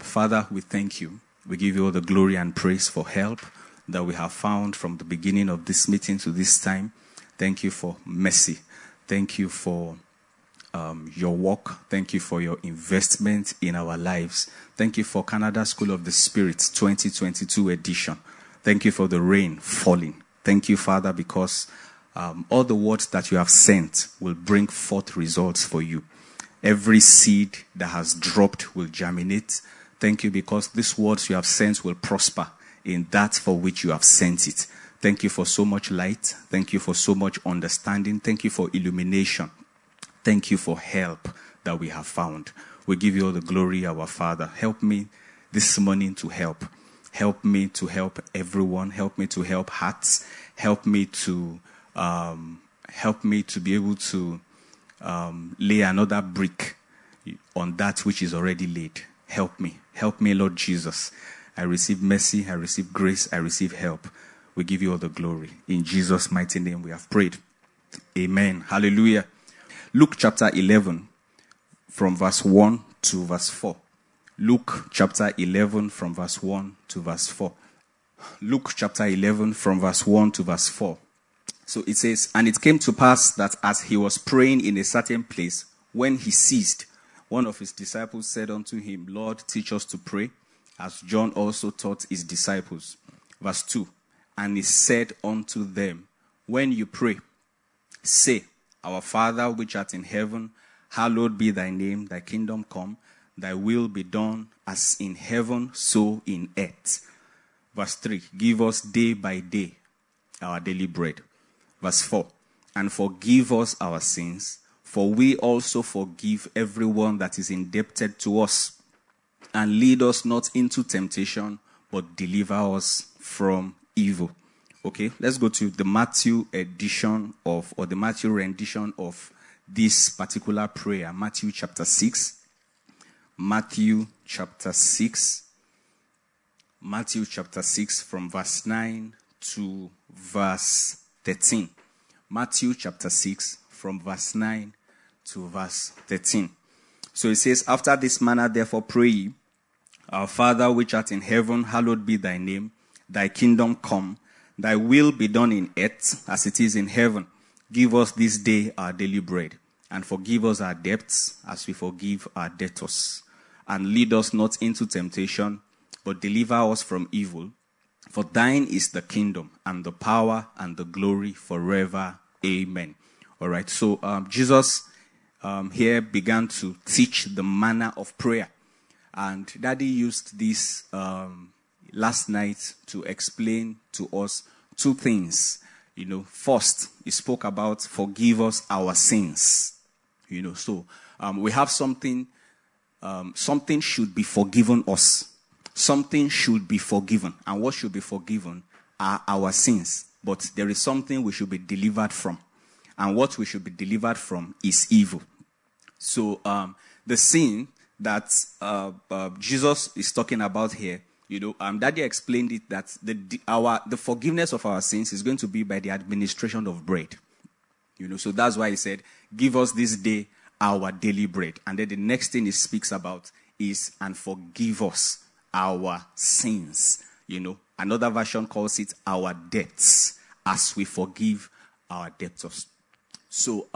Father, we thank you. We give you all the glory and praise for help that we have found from the beginning of this meeting to this time. Thank you for mercy. Thank you for your work. Thank you for your investment in our lives. Thank you for Canada School of the Spirit 2022 edition. Thank you for the rain falling. Thank you, Father, because all the words that you have sent will bring forth results for you. Every seed that has dropped will germinate. Thank you because these words you have sent will prosper in that for which you have sent it. Thank you for so much light. Thank you for so much understanding. Thank you for illumination. Thank you for help that we have found. We give you all the glory, our Father. Help me this morning to help. Help me to help everyone. Help me to help hearts. Help me to be able to lay another brick on that which is already laid. Help me, Lord Jesus. I receive mercy, I receive grace, I receive help. We give you all the glory. In Jesus' mighty name we have prayed. Amen. Hallelujah. Luke chapter 11 from verse 1 to verse 4. Luke chapter 11 from verse 1 to verse 4. Luke chapter 11 from verse 1 to verse 4. So it says, "And it came to pass that as he was praying in a certain place, when he ceased, one of his disciples said unto him, Lord, teach us to pray, as John also taught his disciples." Verse 2, "And he said unto them, When you pray, say, Our Father which art in heaven, hallowed be thy name, thy kingdom come, thy will be done as in heaven, so in earth." Verse 3, "Give us day by day our daily bread." Verse 4, "And forgive us our sins, for we also forgive everyone that is indebted to us. And lead us not into temptation, but deliver us from evil." Okay, let's go to the Matthew edition of, or the Matthew rendition of this particular prayer. Matthew chapter 6. Matthew chapter 6. Matthew chapter 6 from verse 9 to verse 13. Matthew chapter 6 from verse 9 to verse 13. So it says, "After this manner, therefore, pray ye, Our Father which art in heaven, hallowed be thy name. Thy kingdom come. Thy will be done in earth as it is in heaven. Give us this day our daily bread. And forgive us our debts as we forgive our debtors. And lead us not into temptation, but deliver us from evil. For thine is the kingdom and the power and the glory forever. Amen." All right. So Jesus here began to teach the manner of prayer. And Daddy used this last night to explain to us two things. You know, first, he spoke about forgive us our sins. You know, so we have something. Something should be forgiven us. Something should be forgiven. And what should be forgiven are our sins. But there is something we should be delivered from. And what we should be delivered from is evil. So the sin that Jesus is talking about here, you know, Daddy explained it that the forgiveness of our sins is going to be by the administration of bread. You know, so that's why he said, give us this day our daily bread. And then the next thing he speaks about is, and forgive us our sins. You know, another version calls it our debts, as we forgive our debtors. So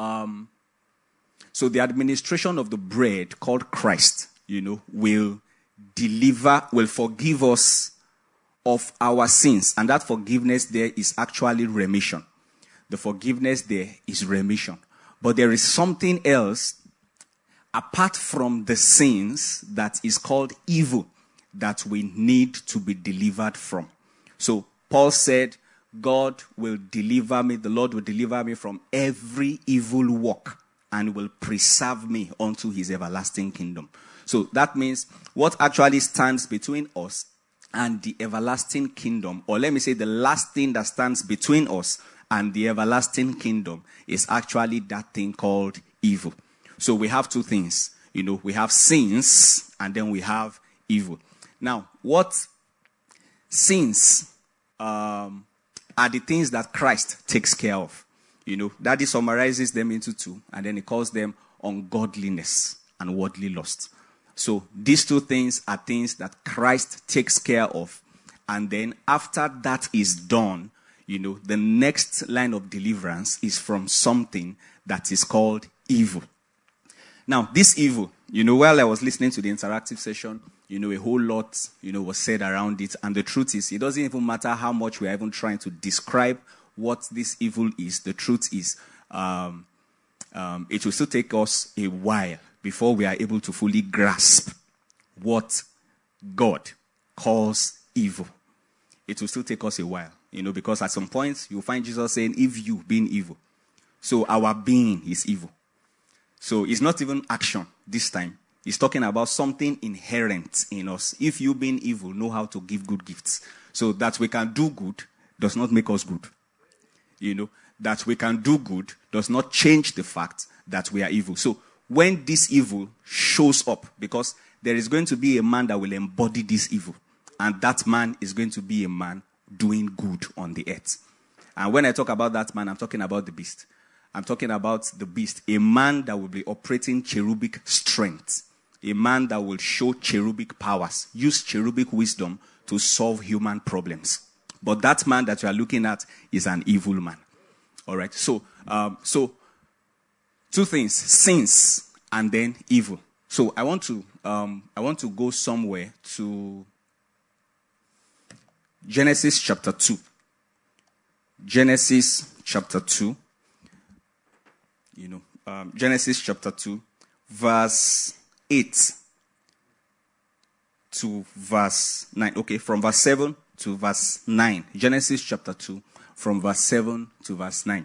so the administration of the bread called Christ, you know, will forgive us of our sins. And that forgiveness there is actually remission. The forgiveness there is remission. But there is something else apart from the sins that is called evil that we need to be delivered from. So Paul said, God will deliver me, the Lord will deliver me from every evil work and will preserve me unto his everlasting kingdom. So that means what actually stands between us and the everlasting kingdom, or let me say the last thing that stands between us and the everlasting kingdom is actually that thing called evil. So we have two things, you know, we have sins and then we have evil. Now, what sins are the things that Christ takes care of? You know, Daddy summarizes them into two, and then he calls them ungodliness and worldly lust. So these two things are things that Christ takes care of. And then after that is done, you know, the next line of deliverance is from something that is called evil. Now, this evil, you know, while I was listening to the interactive session, you know, a whole lot, you know, was said around it. And the truth is, it doesn't even matter how much we are even trying to describe what this evil is. The truth is, it will still take us a while before we are able to fully grasp what God calls evil. It will still take us a while, you know, because at some point you'll find Jesus saying, if you being evil. So our being is evil. So it's not even action this time. It's talking about something inherent in us. If you being evil know how to give good gifts. So that we can do good does not make us good. You know, that we can do good does not change the fact that we are evil. So when this evil shows up, because there is going to be a man that will embody this evil, and that man is going to be a man doing good on the earth. And when I talk about that man, I'm talking about the beast. I'm talking about the beast, a man that will be operating cherubic strength, a man that will show cherubic powers, use cherubic wisdom to solve human problems. But that man that you are looking at is an evil man. All right. So two things: sins and then evil. So I want to go somewhere to Genesis chapter 2. Genesis chapter 2. You know, Genesis chapter 2, verse 8 to verse 9. Okay, from verse 7 to verse 9. Genesis chapter 2, from verse 7 to verse 9.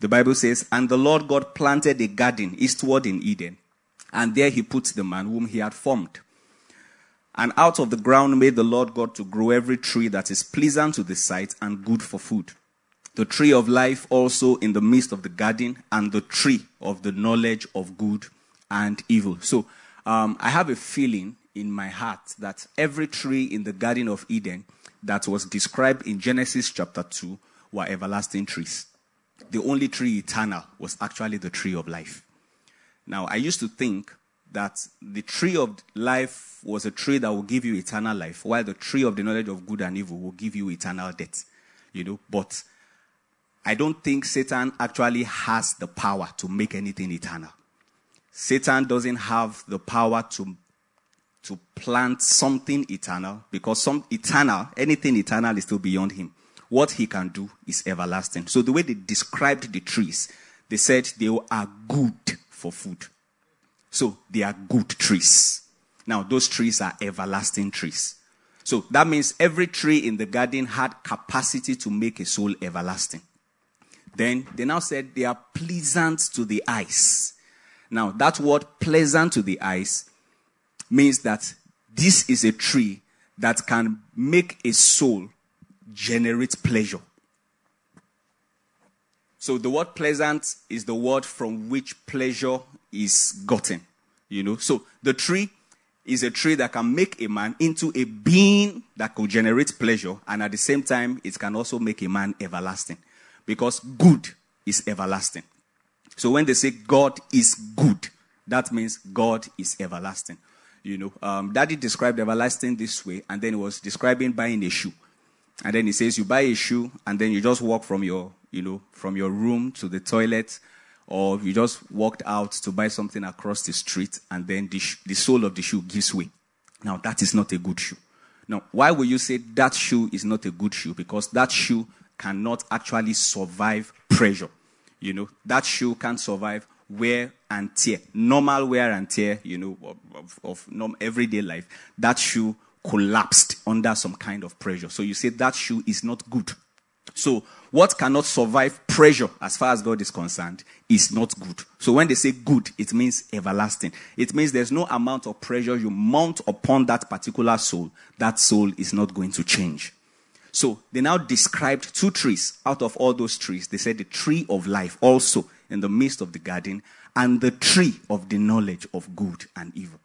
The Bible says, and the Lord God planted a garden eastward in Eden, and there he put the man whom he had formed. And out of the ground made the Lord God to grow every tree that is pleasant to the sight and good for food. The tree of life also in the midst of the garden, and the tree of the knowledge of good and evil. So I have a feeling in my heart that every tree in the Garden of Eden that was described in Genesis chapter 2 were everlasting trees. The only tree eternal was actually the tree of life. Now, I used to think that the tree of life was a tree that will give you eternal life, while the tree of the knowledge of good and evil will give you eternal death. You know, but I don't think Satan actually has the power to make anything eternal. Satan doesn't have the power to plant something eternal, because anything eternal is still beyond him. What he can do is everlasting. So the way they described the trees, they said they are good for food. So they are good trees. Now those trees are everlasting trees. So that means every tree in the garden had capacity to make a soul everlasting. Then they now said they are pleasant to the eyes. Now that word pleasant to the eyes means that this is a tree that can make a soul generate pleasure. So the word pleasant is the word from which pleasure is gotten. You know, so the tree is a tree that can make a man into a being that could generate pleasure, and at the same time, it can also make a man everlasting. Because good is everlasting. So when they say God is good, that means God is everlasting. You know, Daddy described everlasting this way, and then he was describing buying a shoe. And then he says you buy a shoe, and then you just walk from your, you know, from your room to the toilet, or you just walked out to buy something across the street, and then the sole of the shoe gives way. Now, that is not a good shoe. Now, why would you say that shoe is not a good shoe? Because that shoe cannot actually survive pressure. You know, that shoe can't survive wear and tear. Normal wear and tear, you know, of everyday life. That shoe collapsed under some kind of pressure. So you say that shoe is not good. So what cannot survive pressure as far as God is concerned is not good. So when they say good, it means everlasting. It means there's no amount of pressure you mount upon that particular soul. That soul is not going to change. So they now described two trees. Out of all those trees, they said the tree of life also in the midst of the garden, and the tree of the knowledge of good and evil.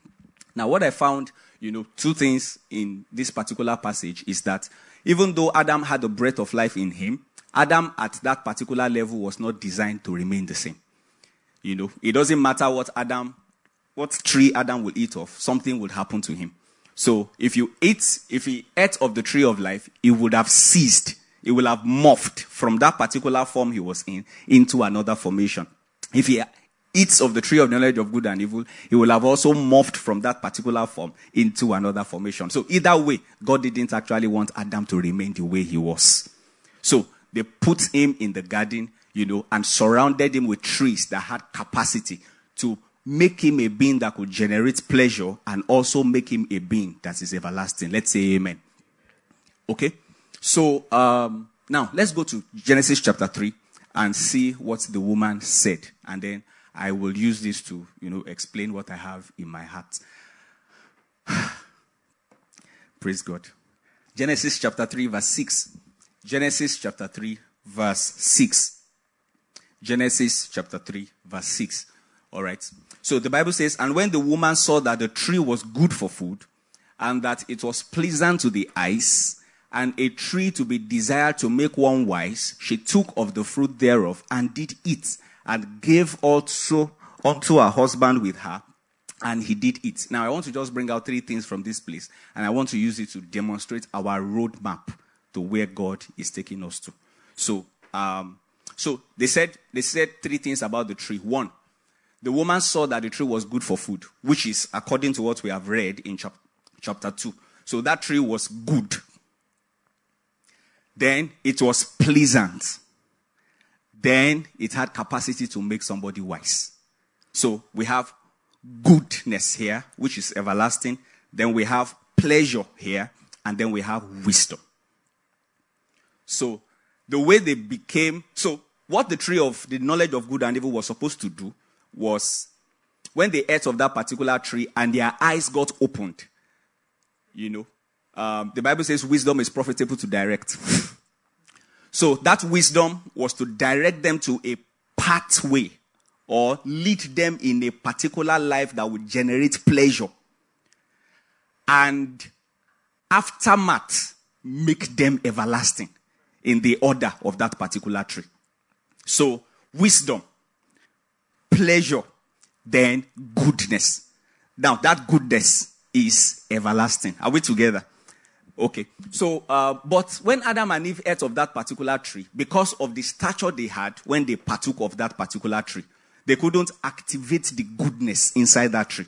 Now what I found, you know, two things in this particular passage is that even though Adam had the breath of life in him, Adam at that particular level was not designed to remain the same. You know, it doesn't matter what Adam what tree Adam will eat of, something would happen to him. So if he ate of the tree of life, it would have ceased. It will have morphed from that particular form he was in into another formation. If he eats of the tree of knowledge of good and evil, he will have also morphed from that particular form into another formation. So either way, God didn't actually want Adam to remain the way he was. So they put him in the garden, and surrounded him with trees that had capacity to make him a being that could generate pleasure and also make him a being that is everlasting. Let's say amen. Okay? So now let's go to Genesis chapter 3 and see what the woman said. And then I will use this to, explain what I have in my heart. Praise God. Genesis chapter 3 verse 6. Genesis chapter 3 verse 6. Genesis chapter 3 verse 6. All right. So the Bible says, and when the woman saw that the tree was good for food, and that it was pleasant to the eyes, and a tree to be desired to make one wise, she took of the fruit thereof and did eat, and gave also unto her husband with her, and he did eat. Now I want to just bring out three things from this place, and I want to use it to demonstrate our roadmap to where God is taking us to. So, they said three things about the tree. One, the woman saw that the tree was good for food, which is according to what we have read in chapter 2. So that tree was good. Then it was pleasant. Then it had capacity to make somebody wise. So we have goodness here, which is everlasting. Then we have pleasure here. And then we have wisdom. So the way they became... So what the tree of the knowledge of good and evil was supposed to do was, when they ate of that particular tree and their eyes got opened, the Bible says wisdom is profitable to direct. So that wisdom was to direct them to a pathway or lead them in a particular life that would generate pleasure. And aftermath, make them everlasting in the order of that particular tree. So wisdom, pleasure, then goodness. Now that goodness is everlasting. Are we together? Okay. So, but when Adam and Eve ate of that particular tree, because of the stature they had when they partook of that particular tree, they couldn't activate the goodness inside that tree.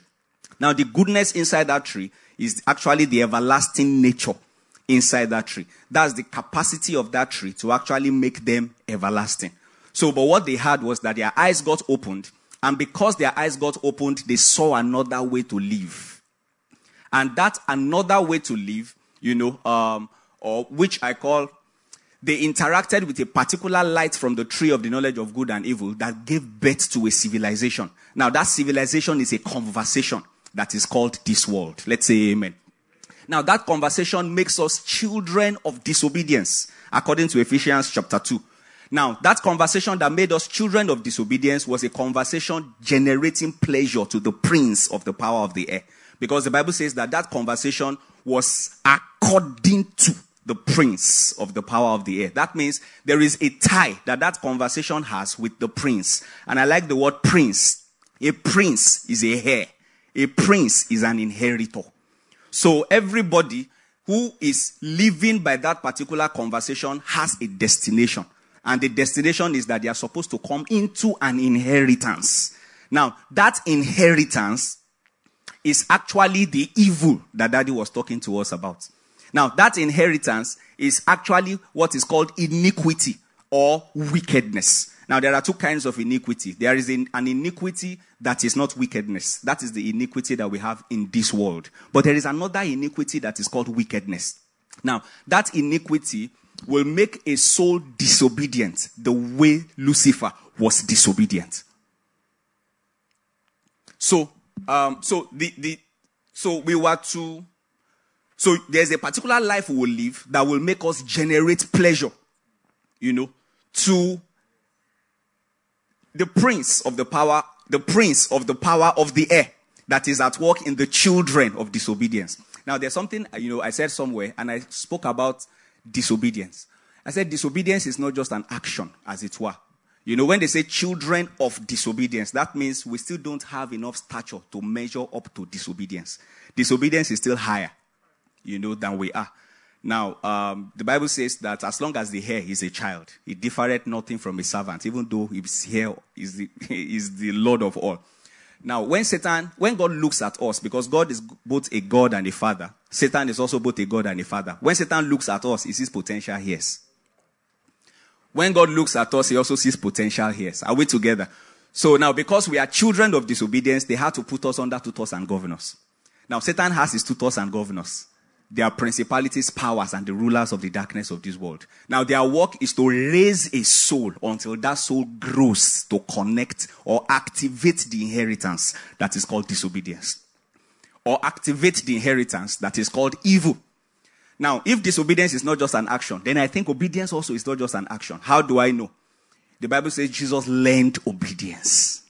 Now, the goodness inside that tree is actually the everlasting nature inside that tree. That's the capacity of that tree to actually make them everlasting. So, but what they had was that their eyes got opened, and because their eyes got opened, they saw another way to live. And that another way to live, or which I call, they interacted with a particular light from the tree of the knowledge of good and evil that gave birth to a civilization. Now, that civilization is a conversation that is called this world. Let's say amen. Now, that conversation makes us children of disobedience, according to Ephesians chapter 2. Now, that conversation that made us children of disobedience was a conversation generating pleasure to the prince of the power of the air. Because the Bible says that that conversation was according to the prince of the power of the air. That means there is a tie that conversation has with the prince. And I like the word prince. A prince is a heir. A prince is an inheritor. So everybody who is living by that particular conversation has a destination. And the destination is that they are supposed to come into an inheritance. Now, that inheritance is actually the evil that Daddy was talking to us about. Now, that inheritance is actually what is called iniquity or wickedness. Now, there are two kinds of iniquity. There is an iniquity that is not wickedness. That is the iniquity that we have in this world. But there is another iniquity that is called wickedness. Now, that iniquity will make a soul disobedient the way Lucifer was disobedient. So there's a particular life we will live that will make us generate pleasure, to the prince of the power of the air that is at work in the children of disobedience. Now, there's something, I said somewhere, and I spoke about disobedience. I said disobedience is not just an action, as it were. You know, when they say children of disobedience, that means we still don't have enough stature to measure up to disobedience. Disobedience is still higher, you know, than we are. Now, the Bible says that as long as the heir is a child, he differeth nothing from a servant, even though his heir is the Lord of all. Now, when God looks at us, because God is both a God and a father, Satan is also both a God and a father. When Satan looks at us, he sees potential heirs. When God looks at us, he also sees potential heirs. Are we together? So now, because we are children of disobedience, they had to put us under tutors and governors. Now, Satan has his tutors and governors. They are principalities, powers, and the rulers of the darkness of this world. Now, their work is to raise a soul until that soul grows to connect or activate the inheritance that is called disobedience. Or activate the inheritance that is called evil. Now, if disobedience is not just an action, then I think obedience also is not just an action. How do I know? The Bible says Jesus learned obedience.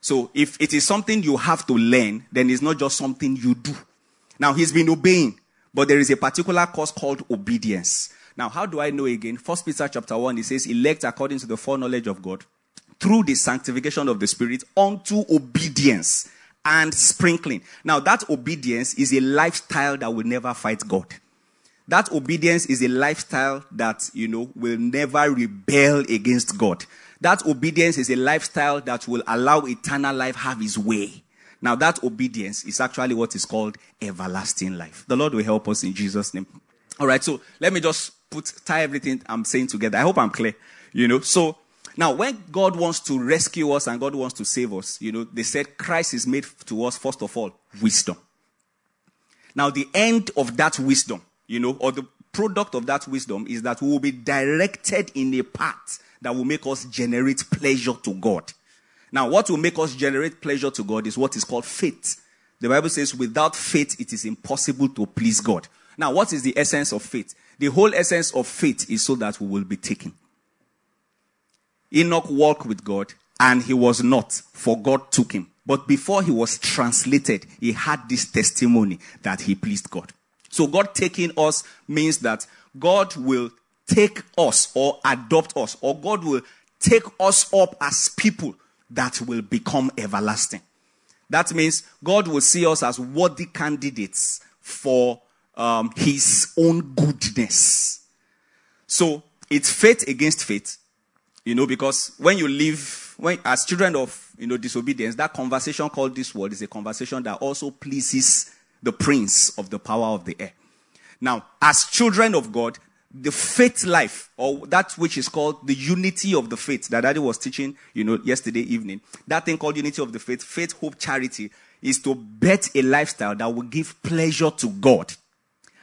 So, if it is something you have to learn, then it's not just something you do. Now, he's been obeying. But there is a particular cause called obedience. Now, how do I know again? First Peter chapter 1, it says, elect according to the foreknowledge of God, through the sanctification of the Spirit, unto obedience and sprinkling. Now, that obedience is a lifestyle that will never fight God. That obedience is a lifestyle that, you know, will never rebel against God. That obedience is a lifestyle that will allow eternal life have its way. Now, that obedience is actually what is called everlasting life. The Lord will help us in Jesus' name. All right, so let me just tie everything I'm saying together. I hope I'm clear, you know. So, now, when God wants to rescue us and God wants to save us, you know, they said Christ is made to us, first of all, wisdom. Now, the end of that wisdom, you know, or the product of that wisdom is that we will be directed in a path that will make us generate pleasure to God. Now, what will make us generate pleasure to God is what is called faith. The Bible says, without faith, it is impossible to please God. Now, what is the essence of faith? The whole essence of faith is so that we will be taken. Enoch walked with God, and he was not, for God took him. But before he was translated, he had this testimony that he pleased God. So God taking us means that God will take us or adopt us, or God will take us up as people that will become everlasting. That means God will see us as worthy candidates for his own goodness. So it's faith against faith, you know, because when you live, as children of, you know, disobedience, that conversation called this world is a conversation that also pleases the prince of the power of the air. Now, as children of God, the faith life, or that which is called the unity of the faith that Daddy was teaching, you know, yesterday evening. That thing called unity of the faith, faith, hope, charity, is to bet a lifestyle that will give pleasure to God.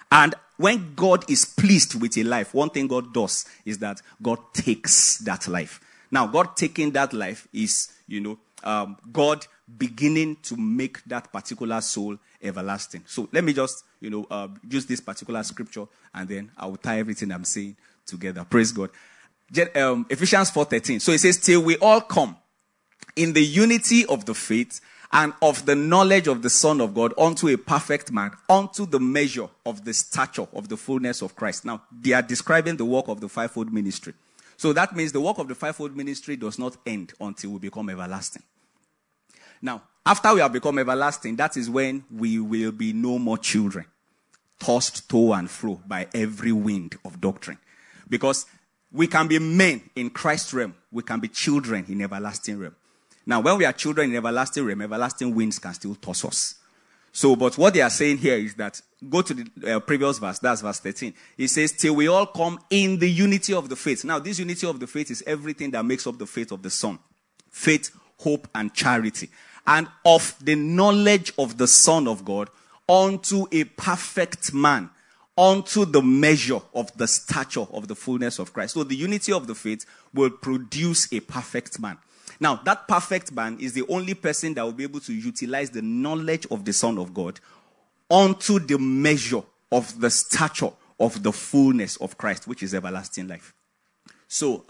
And when God is pleased with a life, one thing God does is that God takes that life. Now, God taking that life is, you know, God beginning to make that particular soul everlasting. So let me just, you know, use this particular scripture, and then I will tie everything I'm saying together. Praise God. Ephesians 4:13. So it says, till we all come in the unity of the faith and of the knowledge of the Son of God unto a perfect man, unto the measure of the stature of the fullness of Christ. Now, they are describing the work of the fivefold ministry. So that means the work of the fivefold ministry does not end until we become everlasting. Now, after we have become everlasting, that is when we will be no more children, tossed to and fro by every wind of doctrine. Because we can be men in Christ's realm. We can be children in everlasting realm. Now, when we are children in everlasting realm, everlasting winds can still toss us. So, but what they are saying here is that, go to the previous verse, that's verse 13. It says, till we all come in the unity of the faith. Now, this unity of the faith is everything that makes up the faith of the Son. Faith, hope, and charity, and of the knowledge of the Son of God unto a perfect man, unto the measure of the stature of the fullness of Christ. So the unity of the faith will produce a perfect man. Now, that perfect man is the only person that will be able to utilize the knowledge of the Son of God unto the measure of the stature of the fullness of Christ, which is everlasting life. So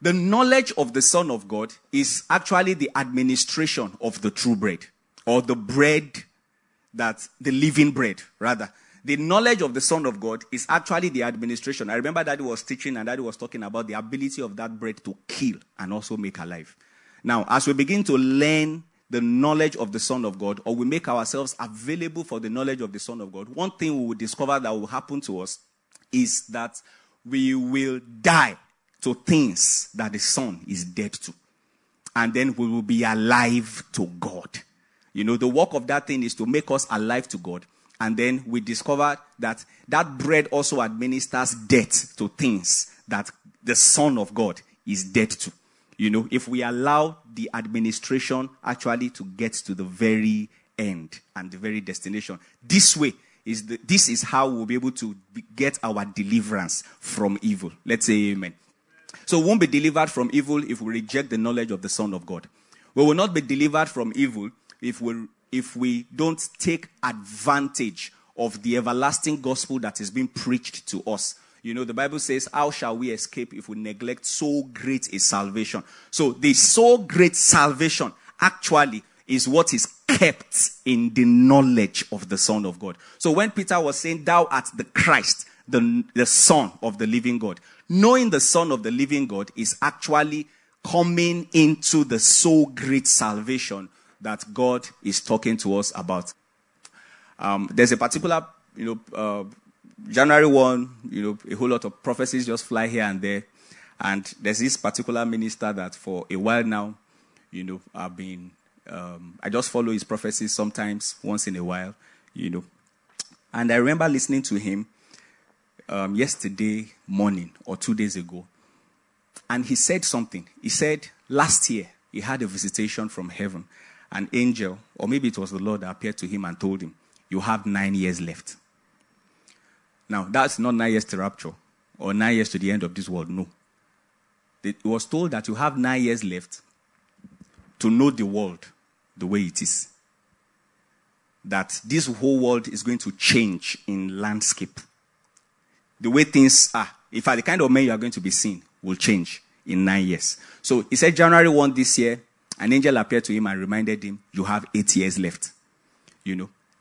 the knowledge of the Son of God is actually the administration of the true bread, or the living bread, rather. The knowledge of the Son of God is actually the administration. I remember Daddy was teaching and Daddy was talking about the ability of that bread to kill and also make alive. Now, as we begin to learn the knowledge of the Son of God, or we make ourselves available for the knowledge of the Son of God, one thing we will discover that will happen to us is that we will die to things that the Son is dead to. And then we will be alive to God. You know, the work of that thing is to make us alive to God. And then we discover that that bread also administers death to things that the Son of God is dead to. You know, if we allow the administration actually to get to the very end and the very destination, this way is the, this is how we'll be able to get our deliverance from evil. Let's say amen. So we won't be delivered from evil if we reject the knowledge of the Son of God. We will not be delivered from evil if we don't take advantage of the everlasting gospel that is being preached to us. You know, the Bible says, how shall we escape if we neglect so great a salvation? So the so great salvation actually is what is kept in the knowledge of the Son of God. So when Peter was saying, thou art the Christ, the Son of the living God, knowing the Son of the living God is actually coming into the so great salvation that God is talking to us about. There's a particular, January 1, a whole lot of prophecies just fly here and there. And there's this particular minister that for a while now, I've been, I just follow his prophecies sometimes, once in a while, And I remember listening to him yesterday morning or 2 days ago. And he said something. He said last year he had a visitation from heaven. An angel, or maybe it was the Lord that appeared to him and told him, you have 9 years left. Now, that's not 9 years to rapture or 9 years to the end of this world. No. It was told that you have 9 years left to know the world the way it is. That this whole world is going to change in landscape. The way things are, in fact, the kind of men you are going to be seeing will change in 9 years. So he said January 1 this year, an angel appeared to him and reminded him, you have 8 years left,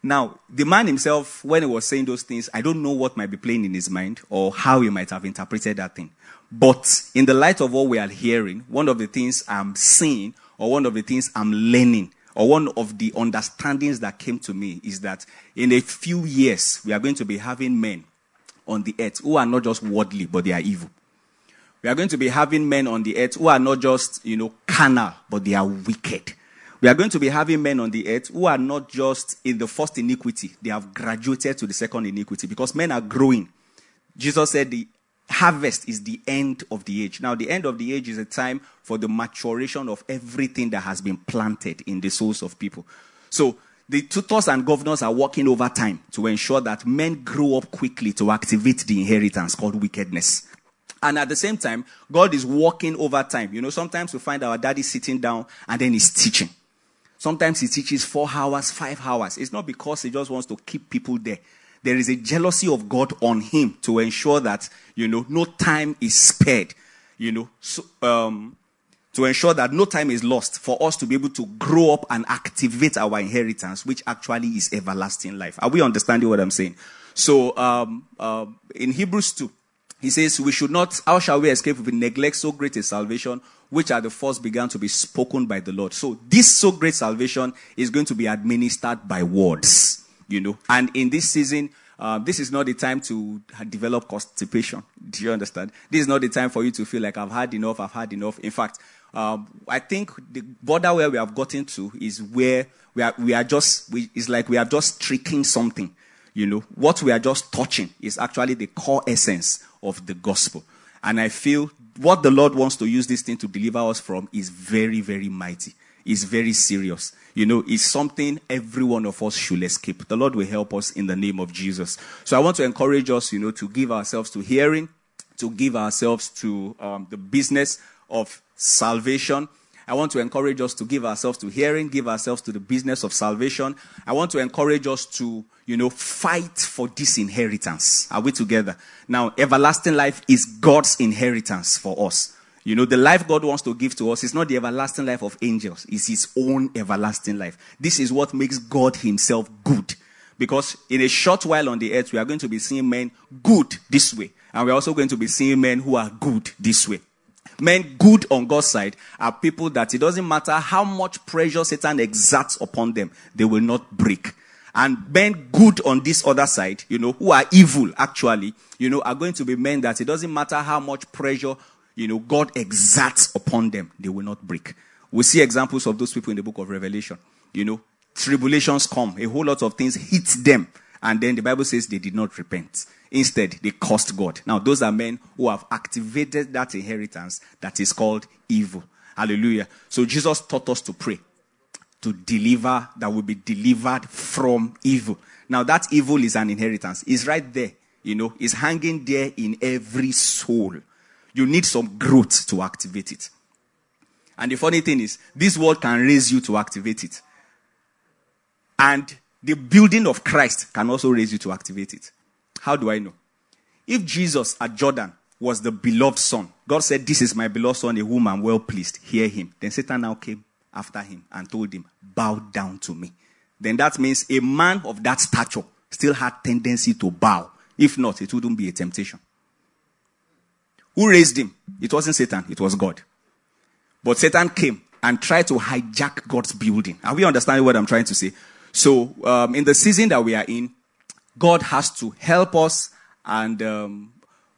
Now, the man himself, when he was saying those things, I don't know what might be playing in his mind or how he might have interpreted that thing. But in the light of what we are hearing, one of the things I'm seeing or one of the things I'm learning or one of the understandings that came to me is that in a few years, we are going to be having men on the earth who are not just worldly, but they are evil. We are going to be having men on the earth who are not just, carnal, but they are wicked. We are going to be having men on the earth who are not just in the first iniquity. They have graduated to the second iniquity because men are growing. Jesus said the harvest is the end of the age. Now, the end of the age is a time for the maturation of everything that has been planted in the souls of people. So the tutors and governors are working overtime to ensure that men grow up quickly to activate the inheritance called wickedness. And at the same time, God is working overtime. Sometimes we find our daddy sitting down and then he's teaching. Sometimes he teaches 4 hours, 5 hours. It's not because he just wants to keep people there. There is a jealousy of God on him to ensure that, no time is spared, to ensure that no time is lost for us to be able to grow up and activate our inheritance, which actually is everlasting life. Are we understanding what I'm saying? So in Hebrews 2, he says, we should not, how shall we escape if we neglect so great a salvation, which at the first began to be spoken by the Lord. So this so great salvation is going to be administered by words, And in this season, this is not the time to develop constipation. Do you understand? This is not the time for you to feel like I've had enough. In fact, I think the border where we have gotten to is where it's like we are just tricking something. What we are just touching is actually the core essence of the gospel. And I feel what the Lord wants to use this thing to deliver us from is very, very mighty. It's very serious. It's something every one of us should escape. The Lord will help us in the name of Jesus. So I want to encourage us, to give ourselves to hearing, to give ourselves to the business of salvation. I want to encourage us to give ourselves to hearing, give ourselves to the business of salvation. I want to encourage us to, fight for this inheritance. Are we together? Now, everlasting life is God's inheritance for us. The life God wants to give to us is not the everlasting life of angels. It's his own everlasting life. This is what makes God himself good. Because in a short while on the earth, we are going to be seeing men good this way. And we're also going to be seeing men who are good this way. Men good on God's side are people that it doesn't matter how much pressure Satan exerts upon them, they will not break. And men good on this other side, who are evil actually, are going to be men that it doesn't matter how much pressure, God exerts upon them, they will not break. We see examples of those people in the book of Revelation. Tribulations come, a whole lot of things hit them. And then the Bible says they did not repent. Instead, they cursed God. Now, those are men who have activated that inheritance that is called evil. Hallelujah. So Jesus taught us to pray, to deliver, that will be delivered from evil. Now, that evil is an inheritance. It's right there. It's hanging there in every soul. You need some growth to activate it. And the funny thing is, this world can raise you to activate it. And the building of Christ can also raise you to activate it. How do I know? If Jesus at Jordan was the beloved son, God said, "This is my beloved son, a woman well pleased. Hear him." Then Satan now came after him and told him, "Bow down to me." Then that means a man of that stature still had tendency to bow. If not, it wouldn't be a temptation. Who raised him? It wasn't Satan. It was God. But Satan came and tried to hijack God's building. Are we understanding what I'm trying to say? So, in the season that we are in, God has to help us, and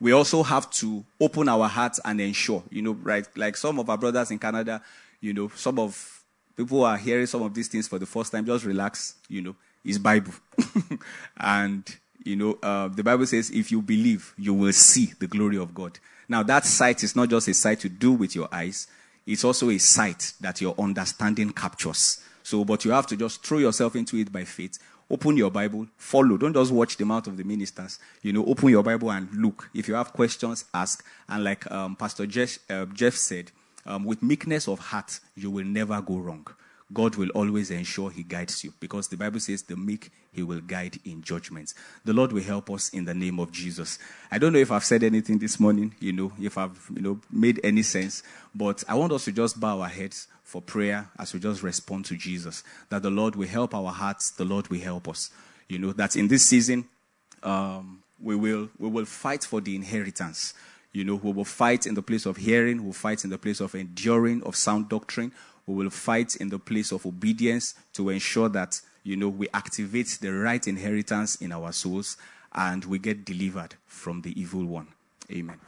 we also have to open our hearts and ensure, right? Like some of our brothers in Canada, some of people are hearing some of these things for the first time. Just relax, it's Bible. And, the Bible says, if you believe, you will see the glory of God. Now, that sight is not just a sight to do with your eyes. It's also a sight that your understanding captures. So, but you have to just throw yourself into it by faith. Open your Bible, follow. Don't just watch the mouth of the ministers. Open your Bible and look. If you have questions, ask. And like Pastor Jeff said, with meekness of heart, you will never go wrong. God will always ensure he guides you, because the Bible says the meek, he will guide in judgments. The Lord will help us in the name of Jesus. I don't know if I've said anything this morning, if I've, made any sense, but I want us to just bow our heads for prayer as we just respond to Jesus, that the Lord will help our hearts, the Lord will help us. That in this season, we will fight for the inheritance. We will fight in the place of hearing, we'll fight in the place of enduring, of sound doctrine. We will fight in the place of obedience to ensure that, we activate the right inheritance in our souls and we get delivered from the evil one. Amen.